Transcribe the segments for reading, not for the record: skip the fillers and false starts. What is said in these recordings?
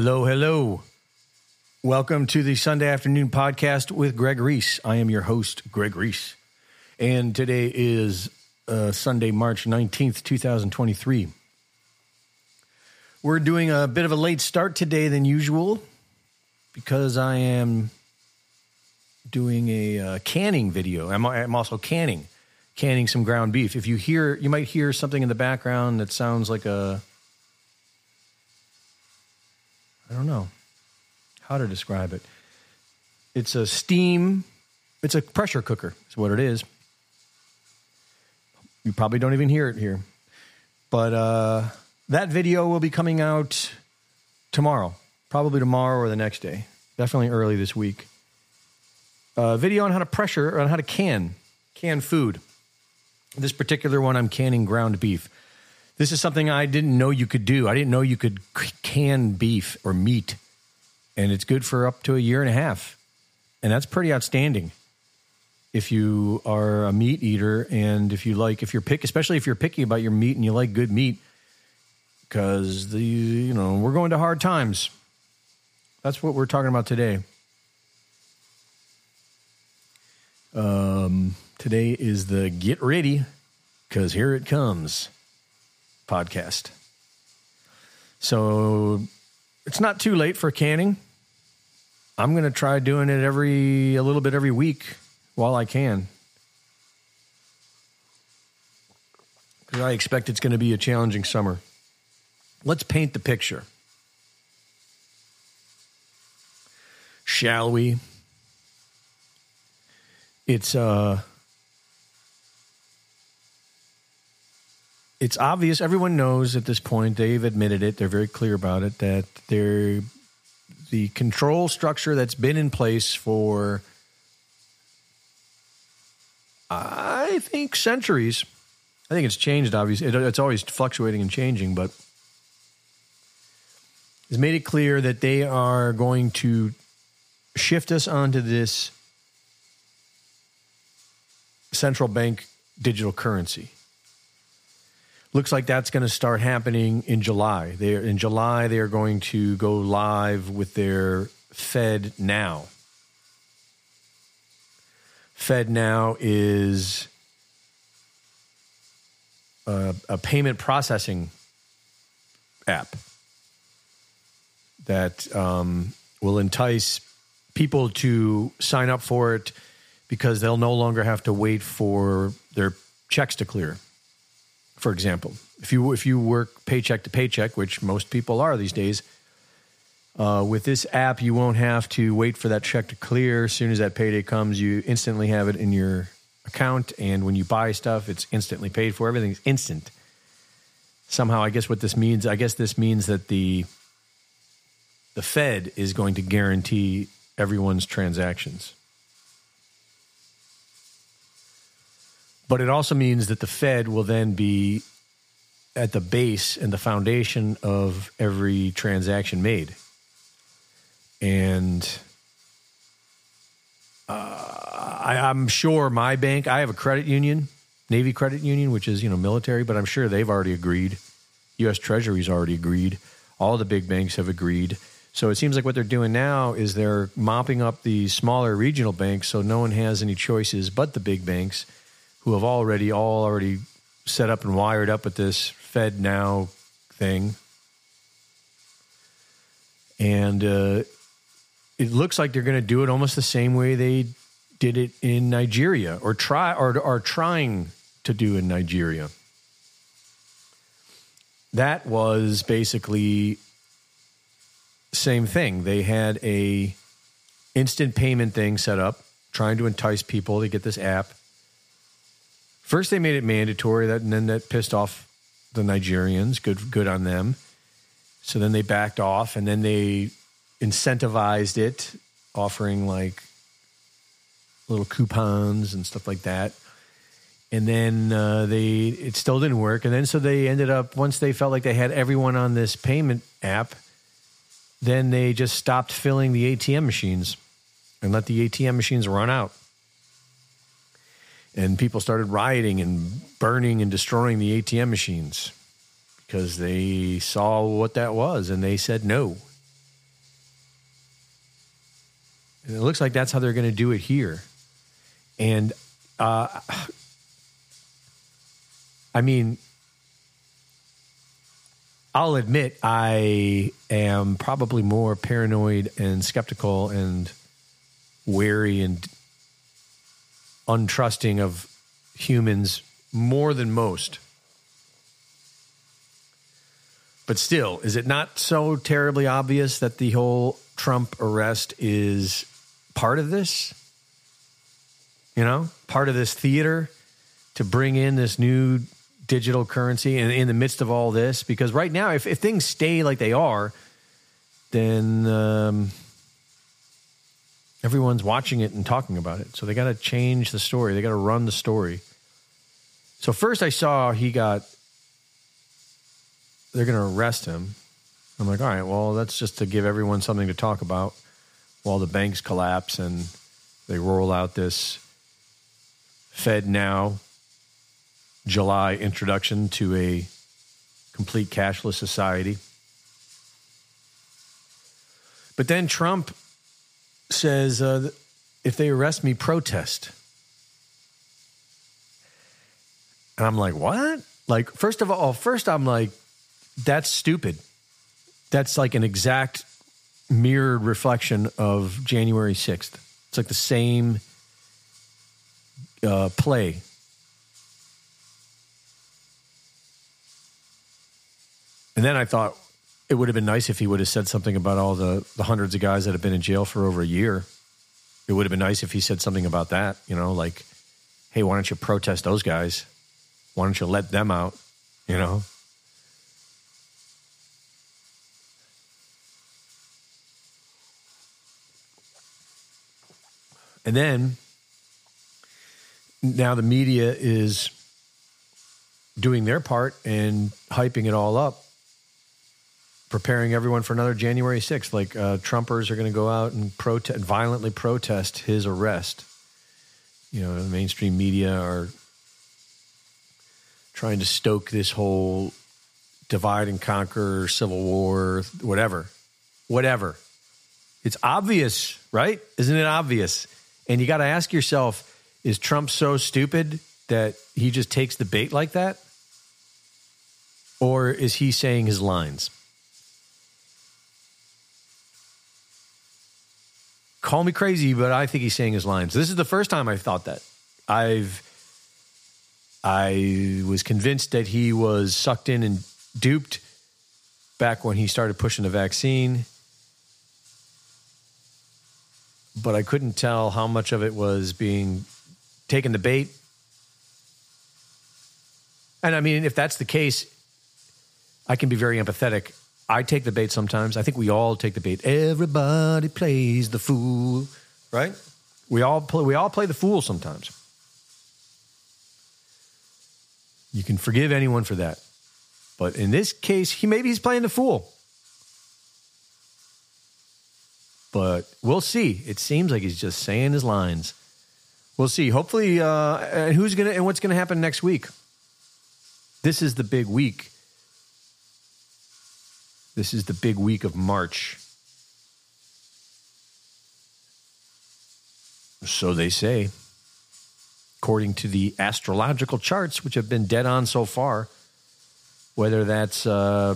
Hello, hello. Welcome to the Sunday Afternoon Podcast with Greg Reese. I am your host, Greg Reese. And today is Sunday, March 19th, 2023. We're doing a bit of a late start today than usual because I am doing a canning video. I'm also canning some ground beef. If you might hear something in the background that sounds like a, I don't know how to describe it. It's a pressure cooker is what it is. You probably don't even hear it here. But that video will be coming out tomorrow, probably tomorrow or the next day, definitely early this week. Video on how to can food. This particular one, I'm canning ground beef. This is something I didn't know you could do. I didn't know you could can beef or meat, and it's good for up to a year and a half, and that's pretty outstanding if you are a meat eater and especially if you're picky about your meat and you like good meat, because we're going to hard times. That's what we're talking about today. Today is the Get Ready, because here it comes podcast. So it's not too late for canning. I'm going to try doing it a little bit every week while I can, because I expect it's going to be a challenging summer. Let's paint the picture, shall we? It's obvious, everyone knows at this point, they've admitted it, they're very clear about it, that the control structure that's been in place for, I think, centuries. I think it's changed, obviously. It's always fluctuating and changing, but it's made it clear that they are going to shift us onto this central bank digital currency. Looks like that's going to start happening in July. They are going to go live with their FedNow. FedNow is a payment processing app that will entice people to sign up for it, because they'll no longer have to wait for their checks to clear. For example, if you work paycheck to paycheck, which most people are these days, with this app, you won't have to wait for that check to clear. As soon as that payday comes, you instantly have it in your account. And when you buy stuff, it's instantly paid for. Everything's instant. Somehow, I guess this means that the Fed is going to guarantee everyone's transactions. But it also means that the Fed will then be at the base and the foundation of every transaction made. And I'm sure my bank, I have a credit union, Navy credit union, which is, military, but I'm sure they've already agreed. U.S. Treasury's already agreed. All the big banks have agreed. So it seems like what they're doing now is they're mopping up the smaller regional banks, so no one has any choices but the big banks, who have already set up and wired up with this FedNow thing. And it looks like they're going to do it almost the same way they did it in Nigeria, or are trying to do in Nigeria. That was basically same thing. They had a instant payment thing set up, trying to entice people to get this app. First, they made it mandatory, and then that pissed off the Nigerians. Good on them. So then they backed off, and then they incentivized it, offering like little coupons and stuff like that. And then it still didn't work. And then so they ended up, once they felt like they had everyone on this payment app, then they just stopped filling the ATM machines and let the ATM machines run out. And people started rioting and burning and destroying the ATM machines because they saw what that was, and they said no. And it looks like that's how they're going to do it here. And I mean, I'll admit I am probably more paranoid and skeptical and wary and untrusting of humans more than most. But still, is it not so terribly obvious that the whole Trump arrest is part of this? You know, part of this theater to bring in this new digital currency and in the midst of all this? Because right now, if things stay like they are, then everyone's watching it and talking about it. So they got to change the story. They got to run the story. So first I saw they're going to arrest him. I'm like, all right, well, that's just to give everyone something to talk about while the banks collapse and they roll out this FedNow July introduction to a complete cashless society. But then Trump says, if they arrest me, protest. And I'm like, what? Like, first I'm like, that's stupid. That's like an exact mirrored reflection of January 6th. It's like the same play. And then I thought it would have been nice if he would have said something about all the hundreds of guys that have been in jail for over a year. It would have been nice if he said something about that, you know, like, hey, why don't you protest those guys? Why don't you let them out, you know? And then now the media is doing their part and hyping it all up, preparing everyone for another January 6th. Like Trumpers are going to go out and violently protest his arrest. You know, the mainstream media are trying to stoke this whole divide and conquer, civil war, whatever. It's obvious, right? Isn't it obvious? And you got to ask yourself, is Trump so stupid that he just takes the bait like that? Or is he saying his lines? Call me crazy, but I think he's saying his lines. This is the first time I've thought that. I was convinced that he was sucked in and duped back when he started pushing the vaccine. But I couldn't tell how much of it was being taken the bait. And I mean, if that's the case, I can be very empathetic. I take the bait sometimes. I think we all take the bait. Everybody plays the fool, right? We all play the fool sometimes. You can forgive anyone for that. But in this case, maybe he's playing the fool. But we'll see. It seems like he's just saying his lines. We'll see. Hopefully, and what's gonna happen next week? This is the big week. This is the big week of March. So they say, according to the astrological charts, which have been dead on so far, whether that's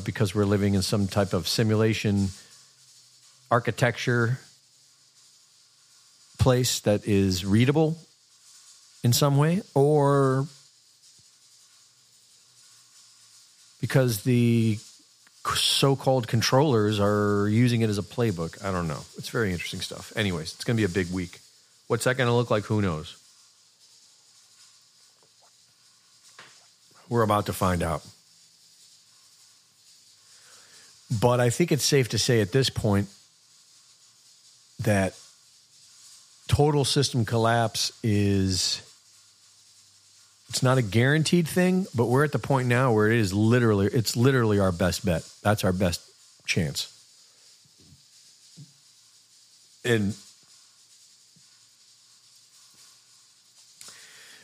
because we're living in some type of simulation architecture place that is readable in some way, or because the so-called controllers are using it as a playbook. I don't know. It's very interesting stuff. Anyways, it's going to be a big week. What's that going to look like? Who knows? We're about to find out. But I think it's safe to say at this point that total system collapse it's not a guaranteed thing, but we're at the point now where it's literally our best bet. That's our best chance. And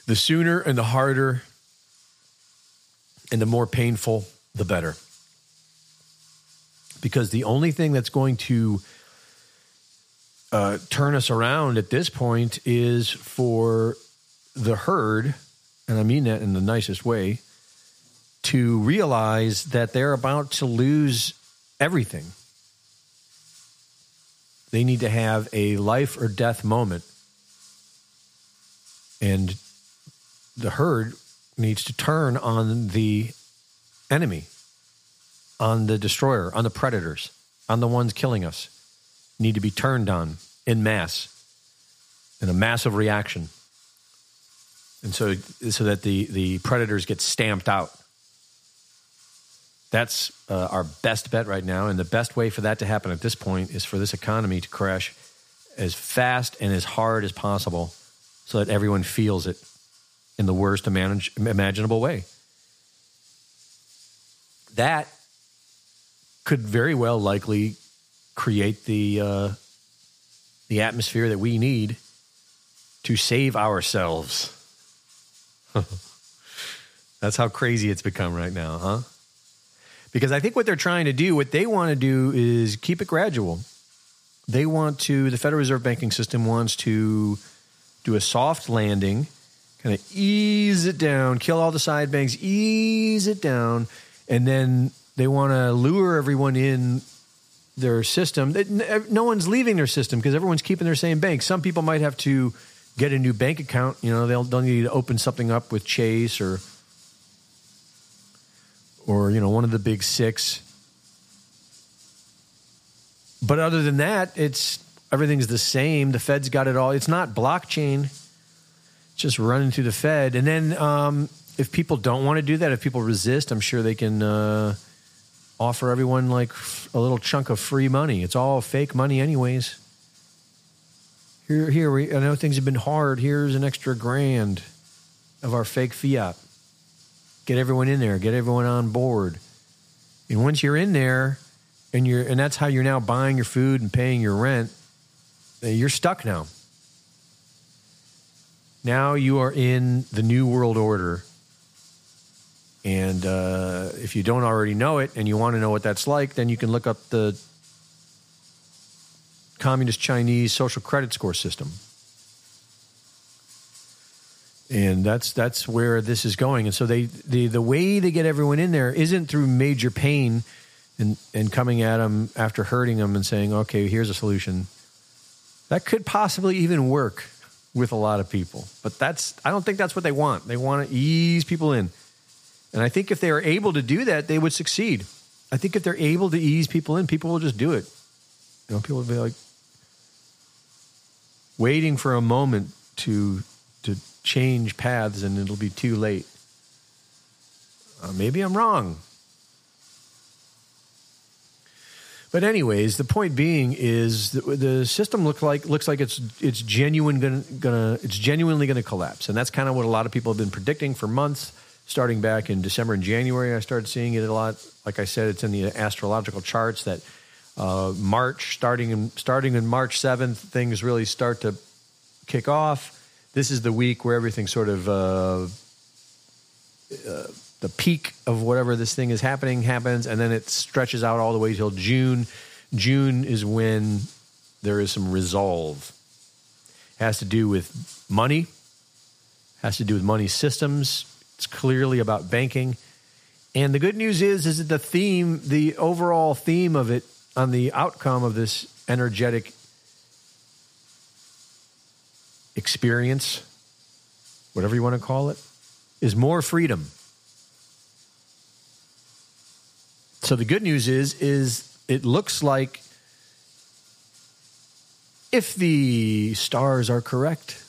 the sooner and the harder and the more painful, the better. Because the only thing that's going to turn us around at this point is for the herd, and I mean that in the nicest way, to realize that they're about to lose everything. They need to have a life or death moment. And the herd needs to turn on the enemy, on the destroyer, on the predators, on the ones killing us. Need to be turned on in mass, in a massive reaction. And so that the predators get stamped out. That's our best bet right now. And the best way for that to happen at this point is for this economy to crash as fast and as hard as possible so that everyone feels it in the worst imaginable way. That could very well likely create the atmosphere that we need to save ourselves. That's how crazy it's become right now, huh? Because I think what they're trying to do, what they want to do is keep it gradual. They want to, the Federal Reserve banking system wants to do a soft landing, kind of ease it down, kill all the side banks, ease it down, and then they want to lure everyone in their system. No one's leaving their system because everyone's keeping their same bank. Some people might have to get a new bank account. You know, they'll need to open something up with Chase or you know, one of the big six. But other than that, everything's the same. The Fed's got it all. It's not blockchain. It's just running through the Fed. And then if people don't want to do that, if people resist, I'm sure they can offer everyone like a little chunk of free money. It's all fake money anyways. Here, I know things have been hard. Here's an extra $1,000 of our fake fiat. Get everyone in there. Get everyone on board. And once you're in there, and that's how you're now buying your food and paying your rent, you're stuck now. Now you are in the New World Order. And if you don't already know it and you want to know what that's like, then you can look up the Communist Chinese social credit score system. And that's where this is going. And so the way they get everyone in there isn't through major pain and coming at them after hurting them and saying, okay, here's a solution. That could possibly even work with a lot of people. But I don't think that's what they want. They want to ease people in. And I think if they are able to do that, they would succeed. I think if they're able to ease people in, people will just do it. You know, people will be like waiting for a moment to change paths, and it'll be too late. Maybe I'm wrong. But anyways, the point being is the system looks like it's genuinely gonna collapse, and that's kind of what a lot of people have been predicting for months. Starting back in December and January, I started seeing it a lot. Like I said, it's in the astrological charts that March, starting in March 7th, things really start to kick off. This is the week where everything's sort of the peak of whatever this thing is happens, and then it stretches out all the way till June. June is when there is some resolve. It has to do with money. It has to do with money systems. It's clearly about banking. And the good news is that the overall theme of it on the outcome of this energetic experience, whatever you want to call it, is more freedom. So the good news is it looks like, if the stars are correct,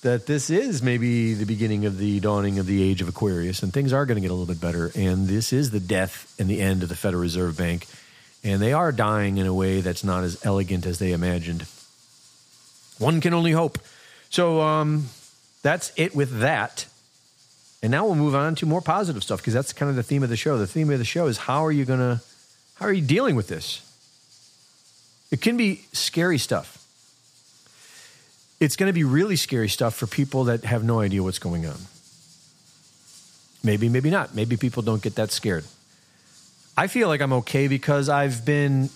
that this is maybe the beginning of the dawning of the age of Aquarius, and things are going to get a little bit better. And this is the death and the end of the Federal Reserve Bank. And they are dying in a way that's not as elegant as they imagined. One can only hope. So that's it with that. And now we'll move on to more positive stuff, because that's kind of the theme of the show. The theme of the show is how are you dealing with this? It can be scary stuff. It's going to be really scary stuff for people that have no idea what's going on. Maybe, maybe not. Maybe people don't get that scared. I feel like I'm okay because I've been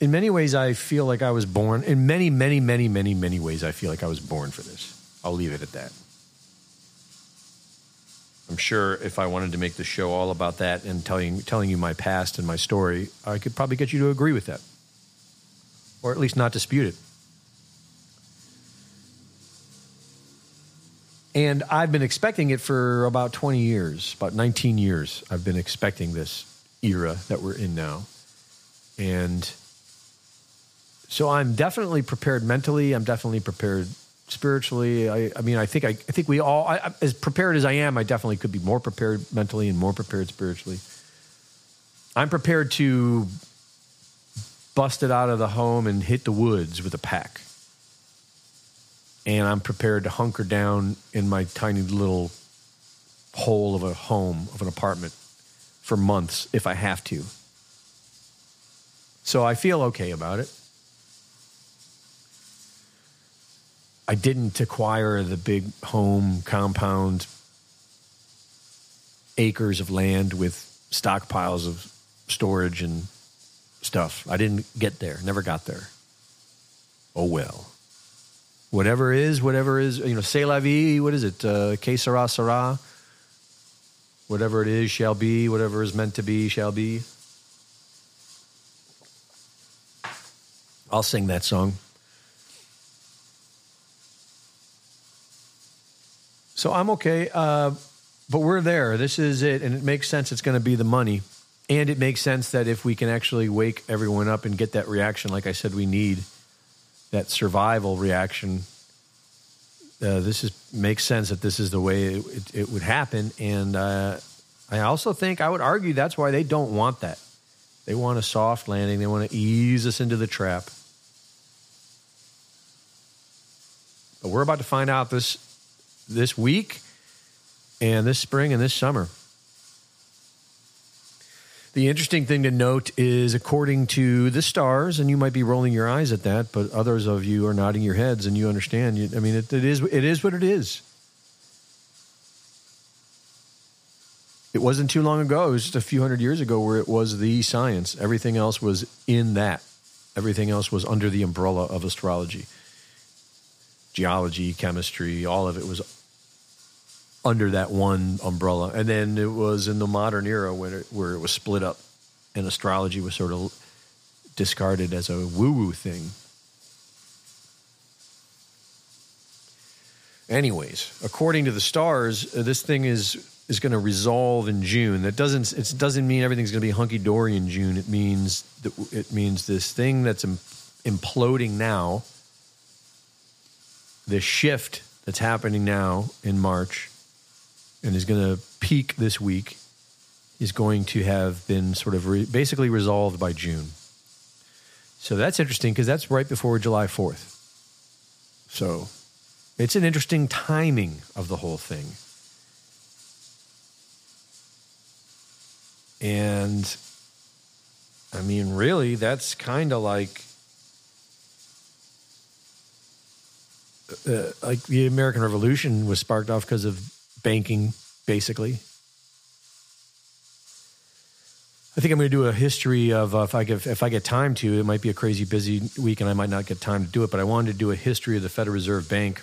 In many ways, I feel like I was born. In many, many, many, many, many ways, I feel like I was born for this. I'll leave it at that. I'm sure if I wanted to make the show all about that and telling you my past and my story, I could probably get you to agree with that, or at least not dispute it. And I've been expecting it for about 20 years, about 19 years. I've been expecting this era that we're in now. And so I'm definitely prepared mentally. I'm definitely prepared spiritually. I think we all, as prepared as I am, I definitely could be more prepared mentally and more prepared spiritually. I'm prepared to bust it out of the home and hit the woods with a pack. And I'm prepared to hunker down in my tiny little hole of a home, of an apartment, for months if I have to. So I feel okay about it. I didn't acquire the big home compound acres of land with stockpiles of storage and stuff. I didn't get there, never got there. Oh, well. Whatever is, you know, c'est la vie, what is it? Que sera, sera. Whatever it is, shall be. Whatever is meant to be, shall be. I'll sing that song. So I'm okay, but we're there. This is it, and it makes sense it's going to be the money. And it makes sense that if we can actually wake everyone up and get that reaction, like I said, we need that survival reaction. Makes sense that this is the way it would happen. And I also think, I would argue, that's why they don't want that. They want a soft landing. They want to ease us into the trap. But we're about to find out this week and this spring and this summer. The interesting thing to note is, according to the stars, and you might be rolling your eyes at that, but others of you are nodding your heads and you understand. I mean, it is what it is. It wasn't too long ago, it was just a few hundred years ago, where it was the science. Everything else was in that. Everything else was under the umbrella of astrology. Geology, chemistry, all of it was under that one umbrella. And then it was in the modern era where it was split up and astrology was sort of discarded as a woo-woo thing. Anyways, according to the stars, this thing is going to resolve in June. It doesn't mean everything's going to be hunky-dory in June. It means this thing that's imploding now, this shift that's happening now in March and is going to peak this week, is going to have been sort of basically resolved by June. So that's interesting because that's right before July 4th. So it's an interesting timing of the whole thing. And, I mean, really, that's kind of like the American Revolution was sparked off because of banking, basically. I think I'm going to do a history of, if I get time to, it might be a crazy busy week and I might not get time to do it, but I wanted to do a history of the Federal Reserve Bank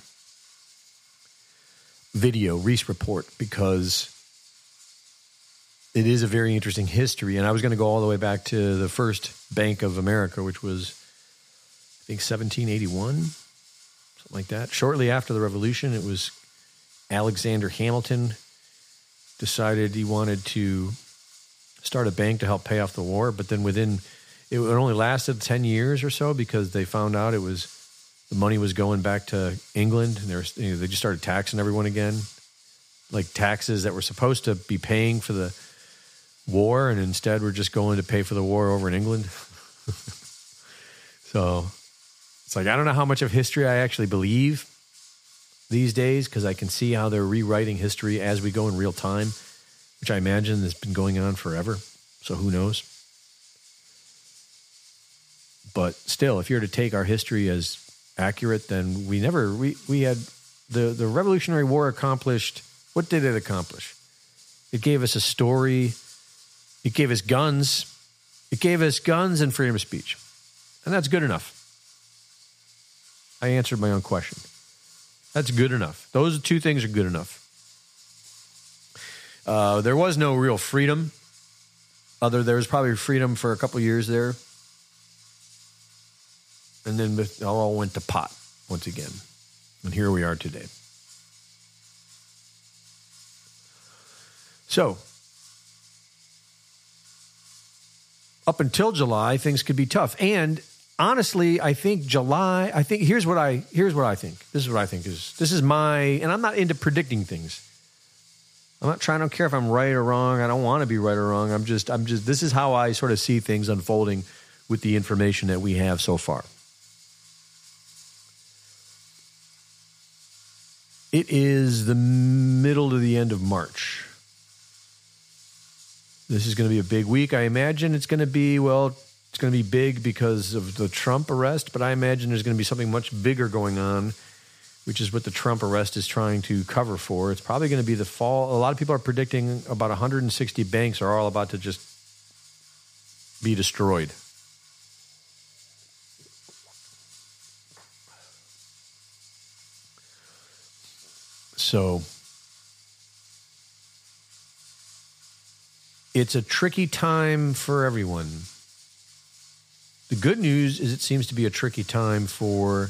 video, Reese report, because it is a very interesting history, and I was going to go all the way back to the first Bank of America, which was, I think, 1781, something like that. Shortly after the Revolution, it was Alexander Hamilton decided he wanted to start a bank to help pay off the war, but then it only lasted 10 years or so because they found out the money was going back to England, and they just started taxing everyone again, like taxes that were supposed to be paying for the war, and instead we're just going to pay for the war over in England. So it's like, I don't know how much of history I actually believe these days, because I can see how they're rewriting history as we go in real time, which I imagine has been going on forever. So who knows? But still, if you're to take our history as accurate, then we had the Revolutionary War accomplished. What did it accomplish? It gave us a story. It gave us guns. It gave us guns and freedom of speech. And that's good enough. I answered my own question. That's good enough. Those two things are good enough. There was no real freedom. There was probably freedom for a couple years there. And then it all went to pot once again. And here we are today. So, up until July, things could be tough. And honestly, I think July, here's what I think. This is what I think is, and I'm not into predicting things. I don't care if I'm right or wrong. I don't want to be right or wrong. I'm just, this is how I sort of see things unfolding with the information that we have so far. It is the middle to the end of March. This is going to be a big week. I imagine it's going to be, it's going to be big because of the Trump arrest, but I imagine there's going to be something much bigger going on, which is what the Trump arrest is trying to cover for. It's probably going to be the fall. A lot of people are predicting about 160 banks are all about to just be destroyed. So it's a tricky time for everyone. The good news is it seems to be a tricky time for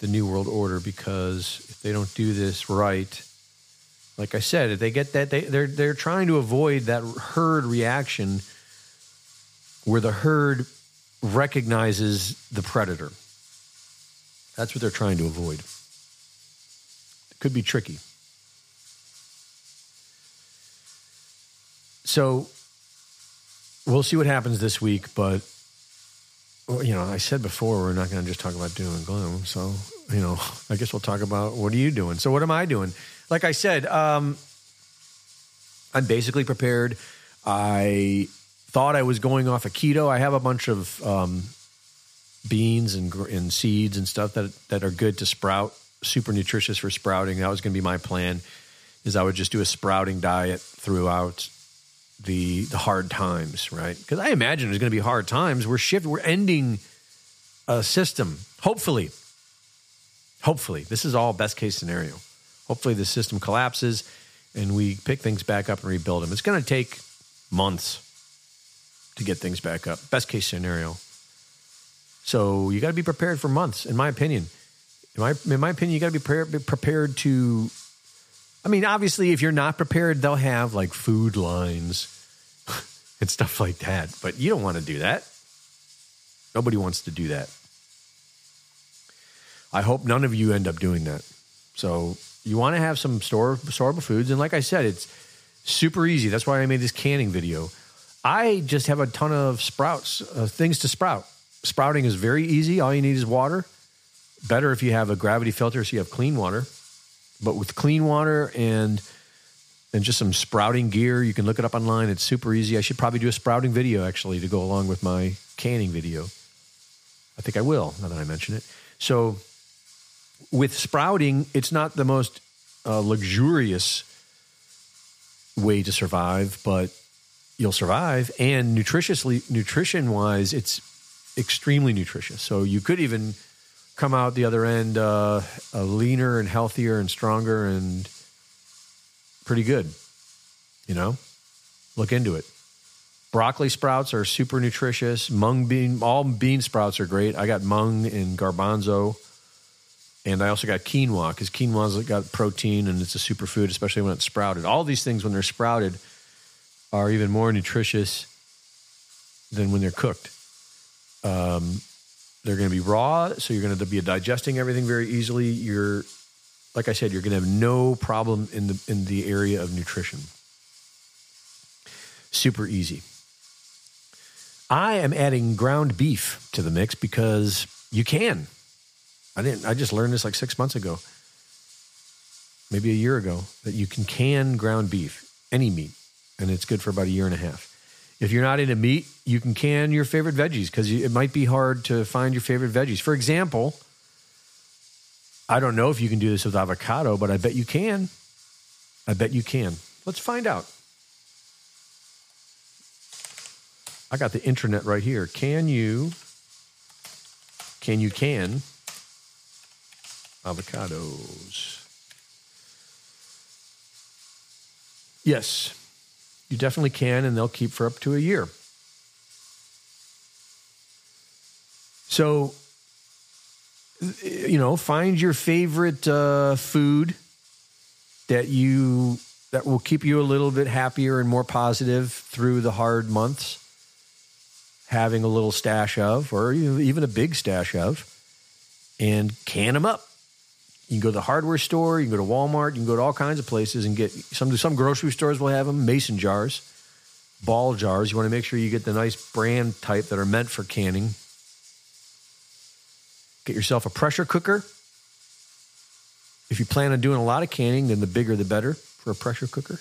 the New World Order, because if they don't do this right, like I said, if they get that, they're trying to avoid that herd reaction where the herd recognizes the predator. That's what they're trying to avoid. It could be tricky. So we'll see what happens this week, but I said before, we're not going to just talk about doom and gloom. So, I guess we'll talk about, what are you doing? So what am I doing? Like I said, I'm basically prepared. I thought I was going off of keto. I have a bunch of beans and seeds and stuff that are good to sprout, super nutritious for sprouting. That was going to be my plan, is I would just do a sprouting diet throughout the hard times, right? Because I imagine there's going to be hard times. We're ending a system. Hopefully, this is all best case scenario. Hopefully the system collapses and we pick things back up and rebuild them. It's going to take months to get things back up. Best case scenario. So you got to be prepared for months, in my opinion. In my opinion, you got to be prepared to. I mean, obviously, if you're not prepared, they'll have like food lines and stuff like that. But you don't want to do that. Nobody wants to do that. I hope none of you end up doing that. So you want to have some storable foods. And like I said, it's super easy. That's why I made this canning video. I just have a ton of sprouts, things to sprout. Sprouting is very easy. All you need is water. Better if you have a gravity filter so you have clean water. But with clean water and just some sprouting gear, you can look it up online. It's super easy. I should probably do a sprouting video, actually, to go along with my canning video. I think I will, now that I mention it. So with sprouting, it's not the most luxurious way to survive, but you'll survive. And nutrition-wise, it's extremely nutritious. So you could even come out the other end leaner and healthier and stronger and pretty good, Look into it. Broccoli sprouts are super nutritious. All bean sprouts are great. I got mung and garbanzo, and I also got quinoa, because quinoa's got protein and it's a superfood, especially when it's sprouted. All these things, when they're sprouted, are even more nutritious than when they're cooked. They're going to be raw, so you're going to be digesting everything very easily. Like I said, you're going to have no problem in the area of nutrition. Super easy. I am adding ground beef to the mix because you can. I just learned this like 6 months ago, maybe a year ago, that you can ground beef, any meat, and it's good for about a year and a half. If you're not into meat, you can can your favorite veggies, because it might be hard to find your favorite veggies. For example, I don't know if you can do this with avocado, but I bet you can. Let's find out. I got the internet right here. Can you Can you can avocados? Yes, you definitely can, and they'll keep for up to a year. So, you know, find your favorite food that will keep you a little bit happier and more positive through the hard months. Having a little stash of, or even a big stash of, and can them up. You can go to the hardware store, you can go to Walmart, you can go to all kinds of places and get some grocery stores will have them, mason jars, ball jars. You want to make sure you get the nice brand type that are meant for canning. Get yourself a pressure cooker. If you plan on doing a lot of canning, then the bigger the better for a pressure cooker.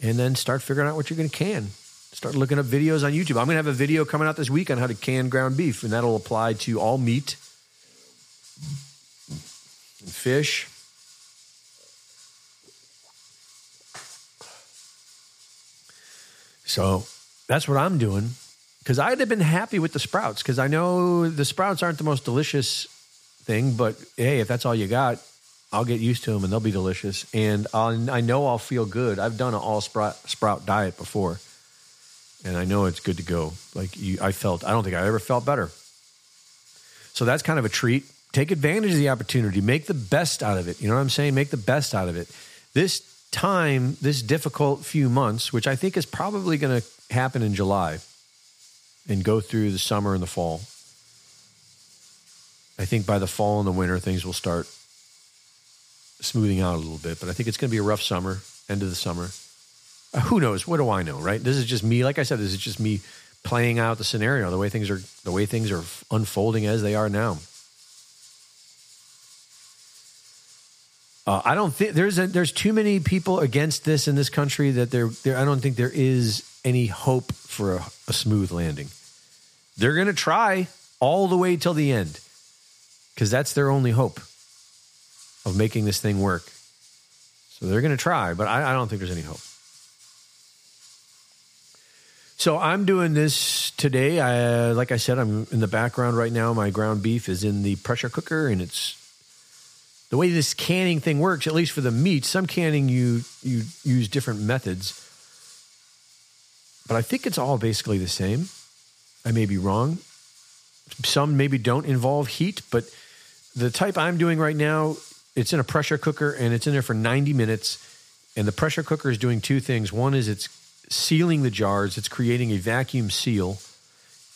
And then start figuring out what you're going to can. Start looking up videos on YouTube. I'm going to have a video coming out this week on how to can ground beef, and that'll apply to all meat and fish. So that's what I'm doing, because I'd have been happy with the sprouts, because I know the sprouts aren't the most delicious thing, but hey, if that's all you got, I'll get used to them and they'll be delicious, and I know I'll feel good. I've done an all-sprout diet before. And I know it's good to go. I don't think I ever felt better. So that's kind of a treat. Take advantage of the opportunity. Make the best out of it. You know what I'm saying? Make the best out of it. This time, this difficult few months, which I think is probably going to happen in July and go through the summer and the fall. I think by the fall and the winter, things will start smoothing out a little bit. But I think it's going to be a rough summer, end of the summer. Who knows? What do I know, right? This is just me. Like I said, this is just me playing out the scenario, the way things are unfolding as they are now. I don't think there's too many people against this in this country that there. I don't think there is any hope for a smooth landing. They're going to try all the way till the end, because that's their only hope of making this thing work. So they're going to try, but I don't think there's any hope. So I'm doing this today. Like I said, I'm in the background right now. My ground beef is in the pressure cooker, and it's the way this canning thing works, at least for the meat. Some canning you use different methods, but I think it's all basically the same. I may be wrong. Some maybe don't involve heat, but the type I'm doing right now, it's in a pressure cooker, and it's in there for 90 minutes, and the pressure cooker is doing two things. One is it's sealing the jars. It's creating a vacuum seal.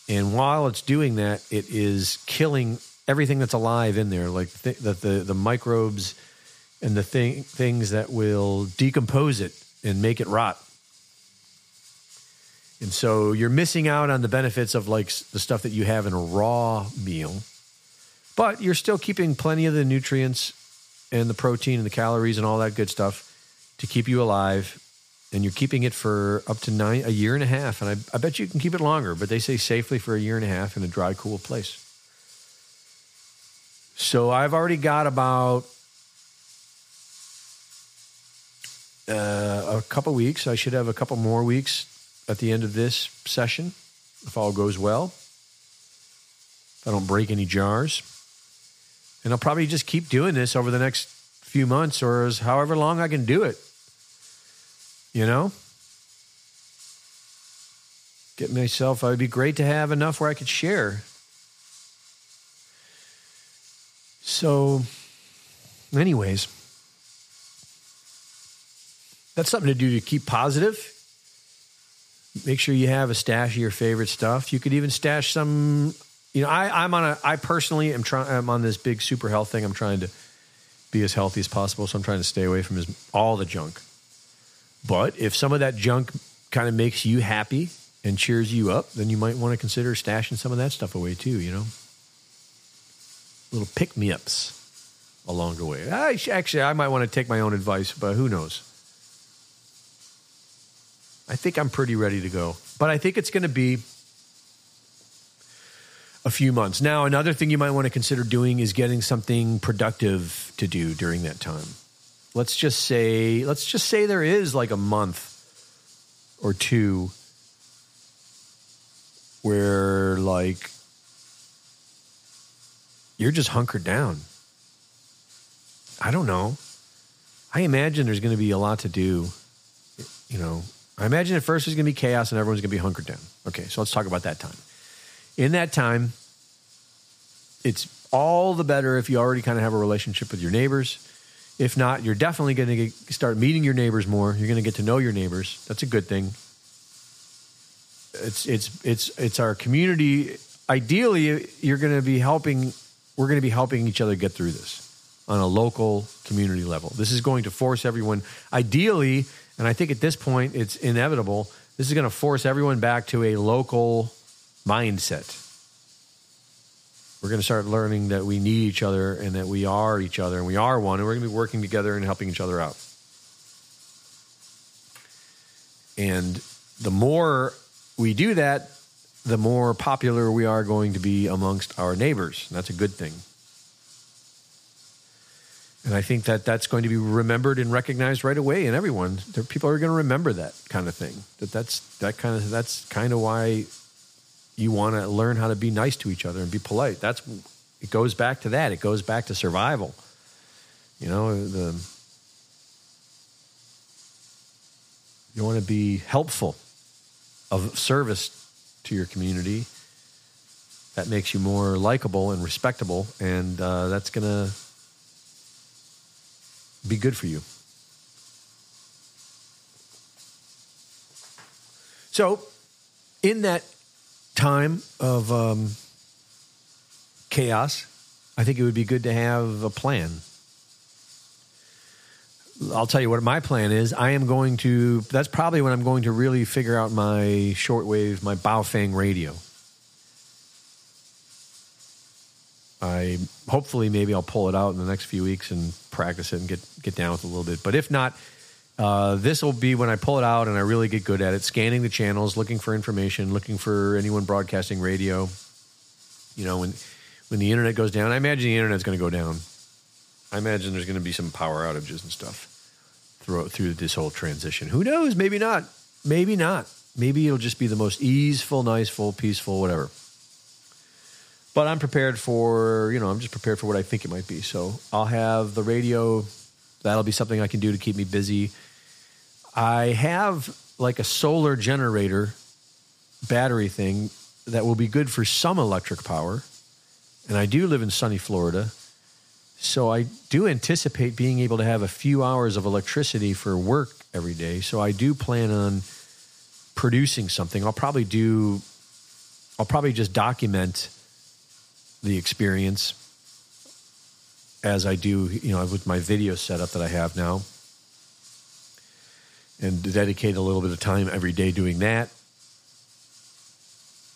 And while it's doing that, it is killing everything that's alive in there, like the microbes and the things that will decompose it and make it rot. And so you're missing out on the benefits of like the stuff that you have in a raw meal, but you're still keeping plenty of the nutrients and the protein and the calories and all that good stuff to keep you alive. And you're keeping it for up to a year and a half. And I bet you can keep it longer, but they say safely for a year and a half in a dry, cool place. So I've already got about a couple weeks. I should have a couple more weeks at the end of this session, if all goes well. If I don't break any jars. And I'll probably just keep doing this over the next few months or however long I can do it. You know, get myself, it would be great to have enough where I could share. So anyways, that's something to do to keep positive. Make sure you have a stash of your favorite stuff. You could even stash some, you know, I'm on this big super health thing. I'm trying to be as healthy as possible. So I'm trying to stay away from all the junk. But if some of that junk kind of makes you happy and cheers you up, then you might want to consider stashing some of that stuff away too, you know? Little pick-me-ups along the way. I might want to take my own advice, but who knows? I think I'm pretty ready to go. But I think it's going to be a few months. Now, another thing you might want to consider doing is getting something productive to do during that time. Let's just say there is like a month or two where like you're just hunkered down. I don't know. I imagine there's going to be a lot to do. You know, I imagine at first there's going to be chaos and everyone's going to be hunkered down. Okay, so let's talk about that time. In that time, it's all the better if you already kind of have a relationship with your neighbors. If not, you're definitely going to start meeting your neighbors more. You're going to get to know your neighbors. That's a good thing. It's our community. Ideally, you're going to be helping. We're going to be helping each other get through this on a local community level. This is going to force everyone. Ideally, and I think at this point it's inevitable, this is going to force everyone back to a local mindset. We're going to start learning that we need each other and that we are each other and we are one, and we're going to be working together and helping each other out. And the more we do that, the more popular we are going to be amongst our neighbors. And that's a good thing. And I think that that's going to be remembered and recognized right away in everyone. People are going to remember that kind of thing. That's kind of why you want to learn how to be nice to each other and be polite. It goes back to that. It goes back to survival. You know, you want to be helpful, of service to your community. That makes you more likable and respectable, and that's going to be good for you. So, in that time of chaos, I think it would be good to have a plan. I'll tell you what my plan is. That's probably when I'm going to really figure out my shortwave, my Baofeng radio. Hopefully maybe I'll pull it out in the next few weeks and practice it and get down with it a little bit. But if not, this will be when I pull it out and I really get good at it, scanning the channels, looking for information, looking for anyone broadcasting radio. You know, when the internet goes down, I imagine the internet's going to go down. I imagine there's going to be some power outages and stuff through this whole transition. Who knows? Maybe not. Maybe not. Maybe it'll just be the most easeful, niceful, peaceful, whatever. But I'm prepared for, I'm just prepared for what I think it might be. So I'll have the radio. That'll be something I can do to keep me busy. I have like a solar generator battery thing that will be good for some electric power. And I do live in sunny Florida. So I do anticipate being able to have a few hours of electricity for work every day. So I do plan on producing something. I'll probably just document the experience as I do, with my video setup that I have now, and dedicate a little bit of time every day doing that.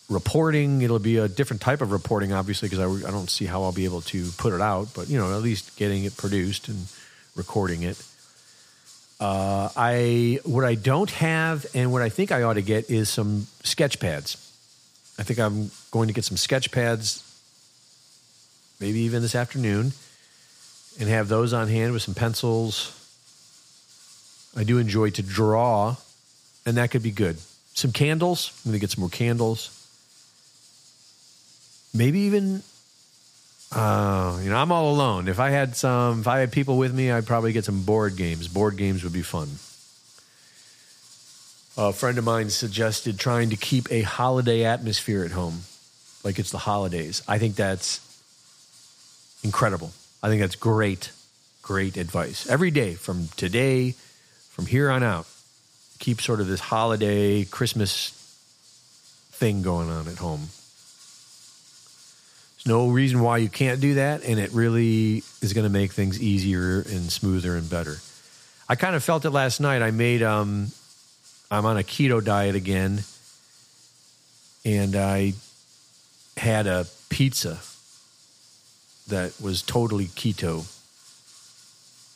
Reporting, it'll be a different type of reporting, obviously, because I don't see how I'll be able to put it out, but, at least getting it produced and recording it. What I don't have and what I think I ought to get is some sketch pads. I think I'm going to get some sketch pads maybe even this afternoon, and have those on hand with some pencils. I do enjoy to draw, and that could be good. Some candles. I'm going to get some more candles. Maybe even, I'm all alone. If I had people with me, I'd probably get some board games. Board games would be fun. A friend of mine suggested trying to keep a holiday atmosphere at home, like it's the holidays. I think that's incredible. I think that's great, great advice. Every day from today, from here on out, keep sort of this holiday, Christmas thing going on at home. There's no reason why you can't do that, and it really is going to make things easier and smoother and better. I kind of felt it last night. I'm on a keto diet again, and I had a pizza that was totally keto.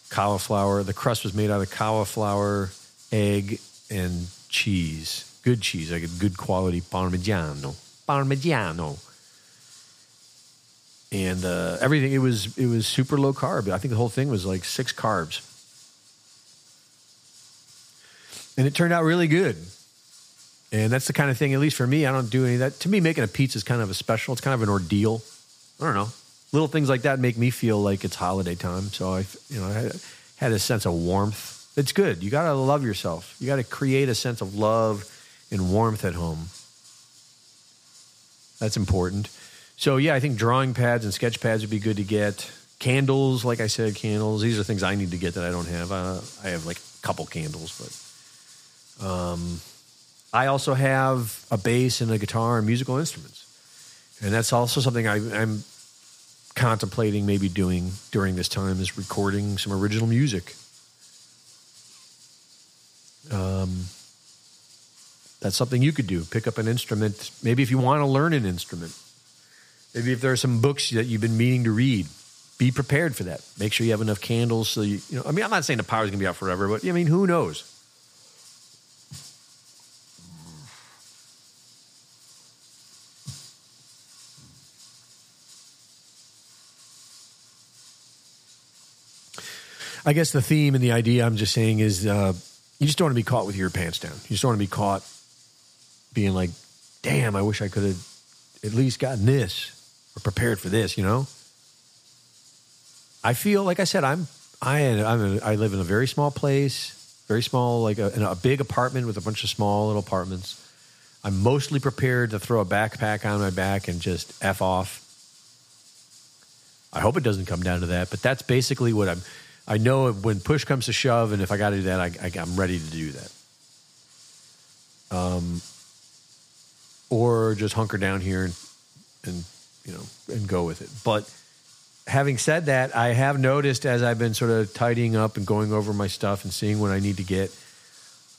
Cauliflower. The crust was made out of cauliflower, egg, and cheese. Good cheese. I get good quality parmigiano. And everything. It was super low carb. I think the whole thing was like 6 carbs. And it turned out really good. And that's the kind of thing, at least for me, I don't do any of that. To me, making a pizza is kind of a special. It's kind of an ordeal. I don't know. little things like that make me feel like it's holiday time. So I had a sense of warmth. It's good. You got to love yourself. You got to create a sense of love and warmth at home. That's important. So yeah, I think drawing pads and sketch pads would be good to get. Candles, like I said, candles. These are things I need to get that I don't have. I have like a couple candles, but I also have a bass and a guitar and musical instruments. And that's also something I'm contemplating maybe doing during this time, is recording some original music. That's something you could do. Pick up an instrument. Maybe if you want to learn an instrument. Maybe if there are some books that you've been meaning to read, be prepared for that. Make sure you have enough candles so you know, I mean, I'm not saying the power's going to be out forever, but I mean, who knows? I guess the theme and the idea I'm just saying is you just don't want to be caught with your pants down. You just don't want to be caught being like, damn, I wish I could have at least gotten this or prepared for this, you know? I feel, like I said, I live in a very small place, very small, like in a big apartment with a bunch of small little apartments. I'm mostly prepared to throw a backpack on my back and just F off. I hope it doesn't come down to that, but that's basically what I know when push comes to shove, and if I got to do that, I'm ready to do that. Or just hunker down here and go with it. But having said that, I have noticed as I've been sort of tidying up and going over my stuff and seeing what I need to get,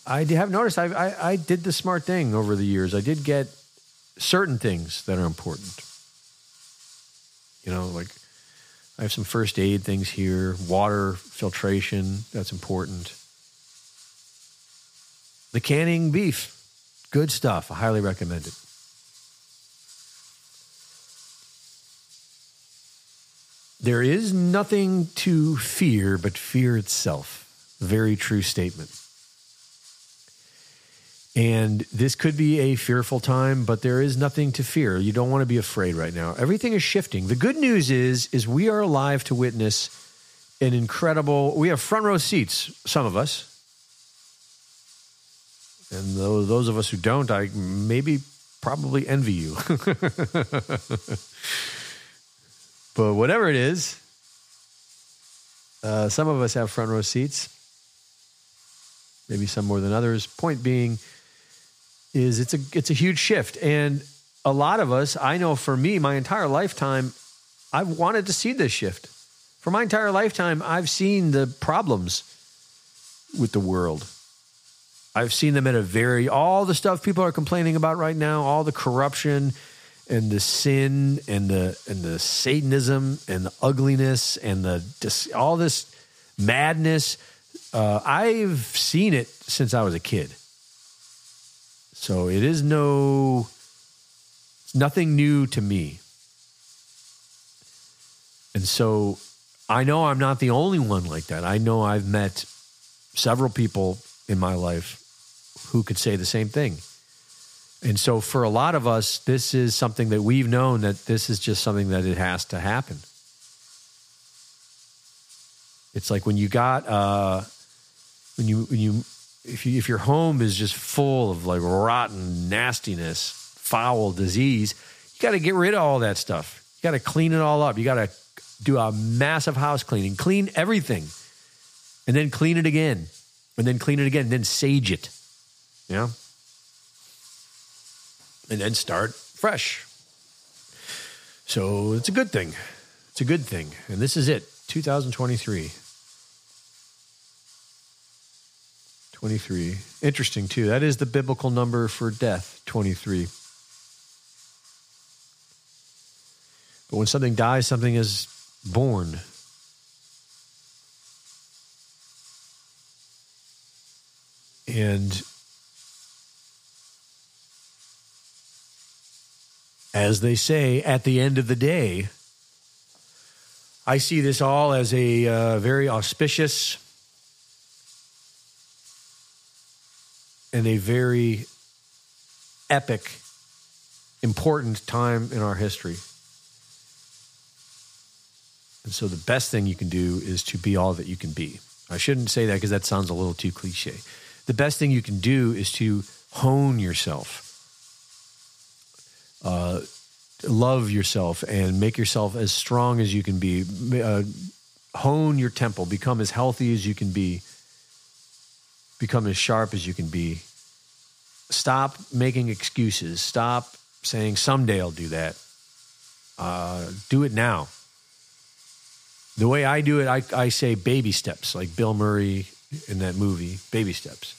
I have noticed I did the smart thing over the years. I did get certain things that are important. You know, like I have some first aid things here, water filtration, that's important. The canning beef, good stuff. I highly recommend it. There is nothing to fear but fear itself. Very true statement. And this could be a fearful time, but there is nothing to fear. You don't want to be afraid right now. Everything is shifting. The good news is we are alive to witness an incredible, we have front row seats, some of us. And those of us who don't, I maybe probably envy you. But whatever it is, some of us have front row seats. Maybe some more than others. Point being is it's a huge shift. And a lot of us, I know for me, my entire lifetime, I've wanted to see this shift. For my entire lifetime, I've seen the problems with the world. I've seen them all the stuff people are complaining about right now, all the corruption and the sin and the Satanism and the ugliness and the all this madness. I've seen it since I was a kid. So it's nothing new to me. And so I know I'm not the only one like that. I know I've met several people in my life who could say the same thing. And so for a lot of us, this is something that we've known, that this is just something that it has to happen. It's like when you got, if your home is just full of like rotten nastiness, foul disease, you got to get rid of all that stuff. You got to clean it all up. You got to do a massive house cleaning, clean everything, and then clean it again, and then clean it again, and then sage it. Yeah. And then start fresh. So it's a good thing. It's a good thing. And this is it, 2023. Interesting, too. That is the biblical number for death, 23. But when something dies, something is born. And as they say, at the end of the day, I see this all as a very auspicious and a very epic, important time in our history. And so the best thing you can do is to be all that you can be. I shouldn't say that because that sounds a little too cliche. The best thing you can do is to hone yourself, love yourself, and make yourself as strong as you can be. Hone your temple, become as healthy as you can be, become as sharp as you can be. Stop making excuses. Stop saying, someday I'll do that. Do it now. The way I do it, I say baby steps, like Bill Murray in that movie, Baby Steps.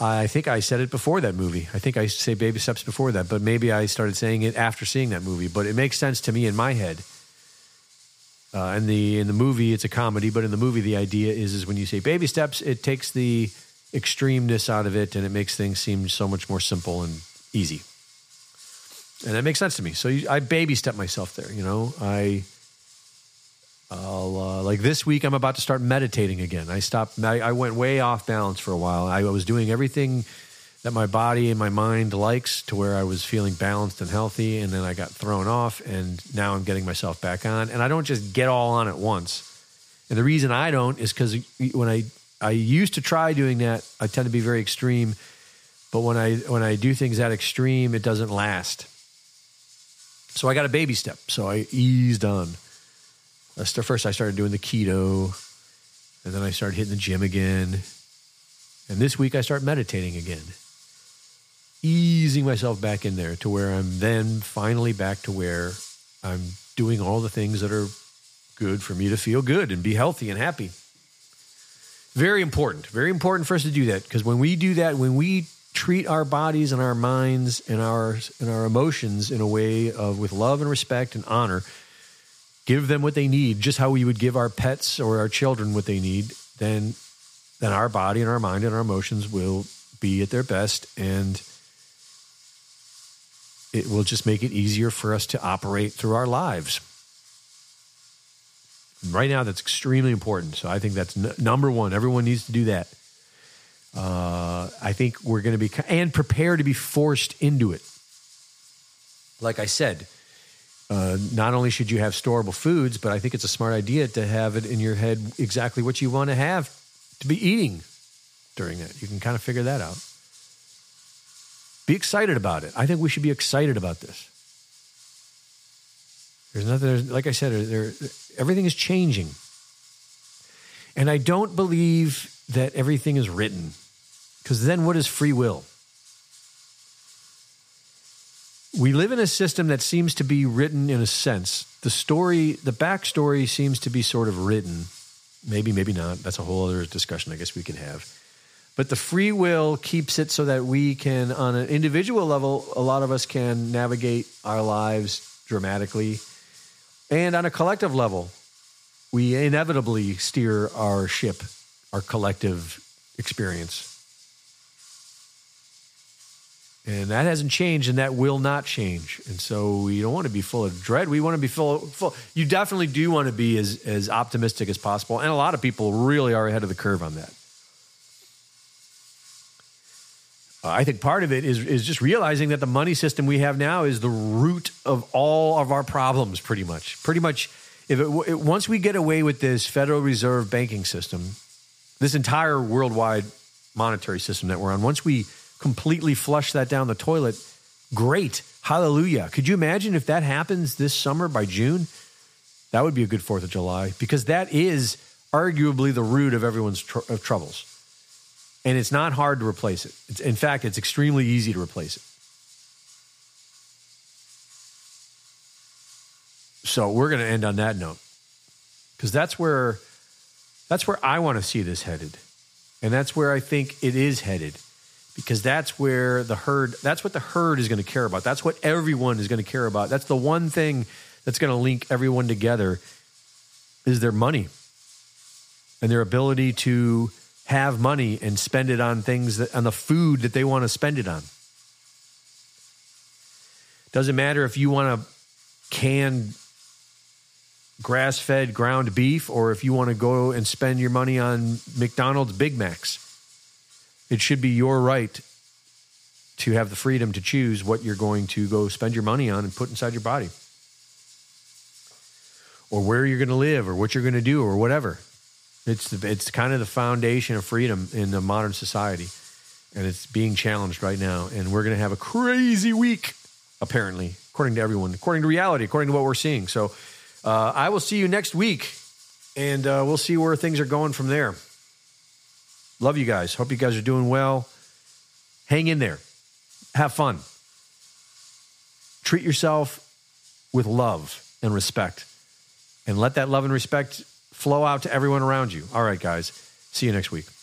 I think I said it before that movie. I think I say baby steps before that, but maybe I started saying it after seeing that movie. But it makes sense to me in my head. In the movie, it's a comedy, but in the movie, the idea is when you say baby steps, it takes the extremeness out of it and it makes things seem so much more simple and easy. And that makes sense to me. So I baby step myself there, you know. I'll like this week, I'm about to start meditating again. I went way off balance for a while. I was doing everything that my body and my mind likes to where I was feeling balanced and healthy. And then I got thrown off and now I'm getting myself back on. And I don't just get all on at once. And the reason I don't is because when I used to try doing that, I tend to be very extreme. But when I do things that extreme, it doesn't last. So I got a baby step. So I eased on. First, I started doing the keto, and then I started hitting the gym again. And this week, I start meditating again, easing myself back in there to where I'm then finally back to where I'm doing all the things that are good for me to feel good and be healthy and happy. Very important. Very important for us to do that, because when we do that, when we treat our bodies and our minds and our emotions in a way of with love and respect and honor, give them what they need, just how we would give our pets or our children what they need, then our body and our mind and our emotions will be at their best, and it will just make it easier for us to operate through our lives. And right now, that's extremely important. So I think that's number one. Everyone needs to do that. I think we're going to be and prepare to be forced into it. Like I said, not only should you have storable foods, but I think it's a smart idea to have it in your head exactly what you want to have to be eating during it. You can kind of figure that out. Be excited about it. I think we should be excited about this. There's nothing, like I said, everything is changing. And I don't believe that everything is written, because then what is free will? We live in a system that seems to be written in a sense. The backstory seems to be sort of written. Maybe, maybe not. That's a whole other discussion I guess we can have. But the free will keeps it so that we can, on an individual level, a lot of us can navigate our lives dramatically. And on a collective level, we inevitably steer our ship, our collective experience. And that hasn't changed, and that will not change. And so we don't want to be full of dread. We want to be full. You definitely do want to be as optimistic as possible. And a lot of people really are ahead of the curve on that. I think part of it is just realizing that the money system we have now is the root of all of our problems, pretty much. Pretty much, once we get away with this Federal Reserve banking system, this entire worldwide monetary system that we're on, once we completely flush that down the toilet, great. Hallelujah. Could you imagine if that happens this summer by June? That would be a good 4th of July, because that is arguably the root of everyone's troubles. And it's not hard to replace it. In fact, it's extremely easy to replace it. So we're going to end on that note, because that's where I want to see this headed. And that's where I think it is headed. Because that's what the herd is going to care about. That's what everyone is going to care about. That's the one thing that's going to link everyone together is their money and their ability to have money and spend it on things on the food that they want to spend it on. Doesn't matter if you want to can grass-fed ground beef or if you want to go and spend your money on McDonald's Big Macs. It should be your right to have the freedom to choose what you're going to go spend your money on and put inside your body. or where you're going to live or what you're going to do or whatever. It's kind of the foundation of freedom in the modern society, and it's being challenged right now. And we're going to have a crazy week, apparently, according to everyone, according to reality, according to what we're seeing. So I will see you next week, and we'll see where things are going from there. Love you guys. Hope you guys are doing well. Hang in there. Have fun. Treat yourself with love and respect, and let that love and respect flow out to everyone around you. All right, guys. See you next week.